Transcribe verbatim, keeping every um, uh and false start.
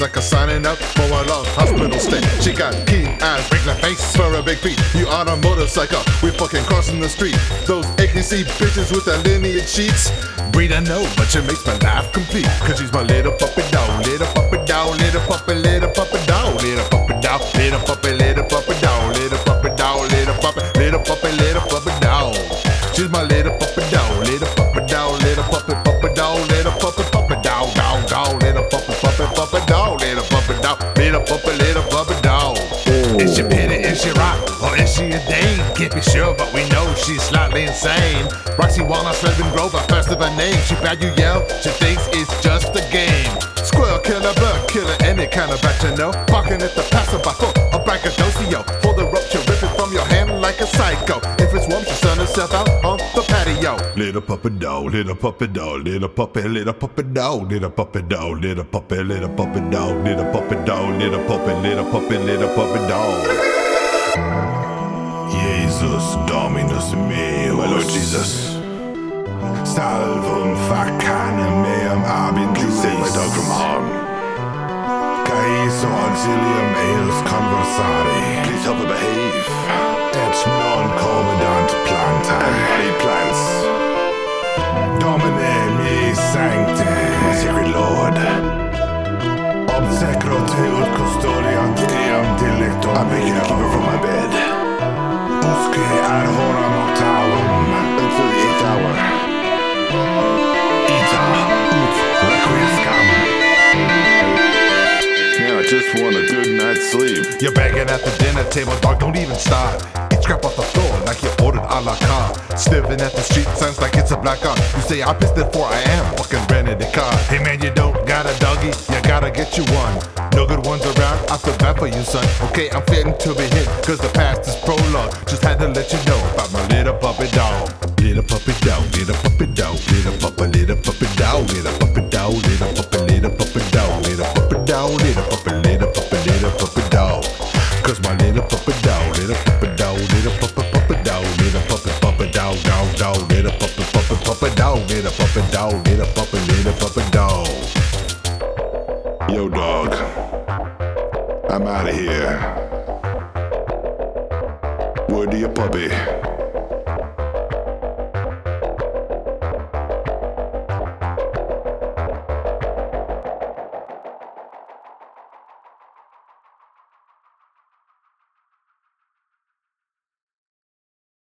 Like a signing up for a long hospital stay. She got keen eyes, regular face for a big feet. You on a motorcycle, we fucking crossing the street. Those A K C bitches with their lineage sheets. Breed I know, but she makes my life complete. Cause she's my little puppet doll, little puppet doll, little puppet, little puppet doll, little puppet doll, little puppet, little puppet doll, little puppet doll, little puppet, little puppet, little puppet doll. She's my little puppet doll, little puppet doll, little puppet, puppet doll, little puppet, puppet doll, doll, doll, little puppet, puppet, puppet doll. Is she pity, is she rock, or is she a dame? Can't be sure, but we know she's slightly insane. Roxy, Walnut, Sleven, Grover, first of her name. She bad you yell, she thinks it's just a game. Squirrel killer, bird killer, any kind of bat you know. Barking at the passerby full of braggadocio. Pull the rope, she rip it from your hand like a psycho. If it's warm, she'll sun herself out on the patio. Little puppet doll, little puppet doll, little puppet, little puppet doll, little puppet doll, little puppet, little puppet doll, little puppet doll, little puppet, little puppet, little puppet doll. Jesus, Dominus meus. My Lord Jesus, salvum facane meam abindices. My dog from harm. Caeso auxilium eos conversare. Please help her behave. Et non commandant planta. Everybody plants. Domine me sancte. My sacred Lord. Obsecro te ut custodiam team delectum. I beg you to keep her from my bed. Usque ad horam octavum until the eighth hour. Ita ut requiescam. Now I just want a good night's sleep. You're begging at the dinner table, dog, don't even start. Eat crap off the floor like you ordered a la carte. Sniffing at the street signs like it's a black art. You say I pissed before I am, fucking rented a car. Hey man, you don't got a doggy, you gotta get you one. No good ones around, I feel bad for you, son. Okay, I'm fitting to be hit, cause the past is prologue. Just had to let you know about my little puppy doll. Little puppy doll, little puppy doll, little puppy, little puppy doll, little puppy doll, little puppy, little puppy doll, little puppy doll, little puppy, little puppy, little puppy doll. Cause my little puppy doll, little puppy doll, little puppy, puppy doll, little puppy, puppy doll, doll, doll, little puppy, puppy, puppy doll, little puppy doll, little puppy, little puppy doll. Yo, dog. I'm out of here. Word to your puppy.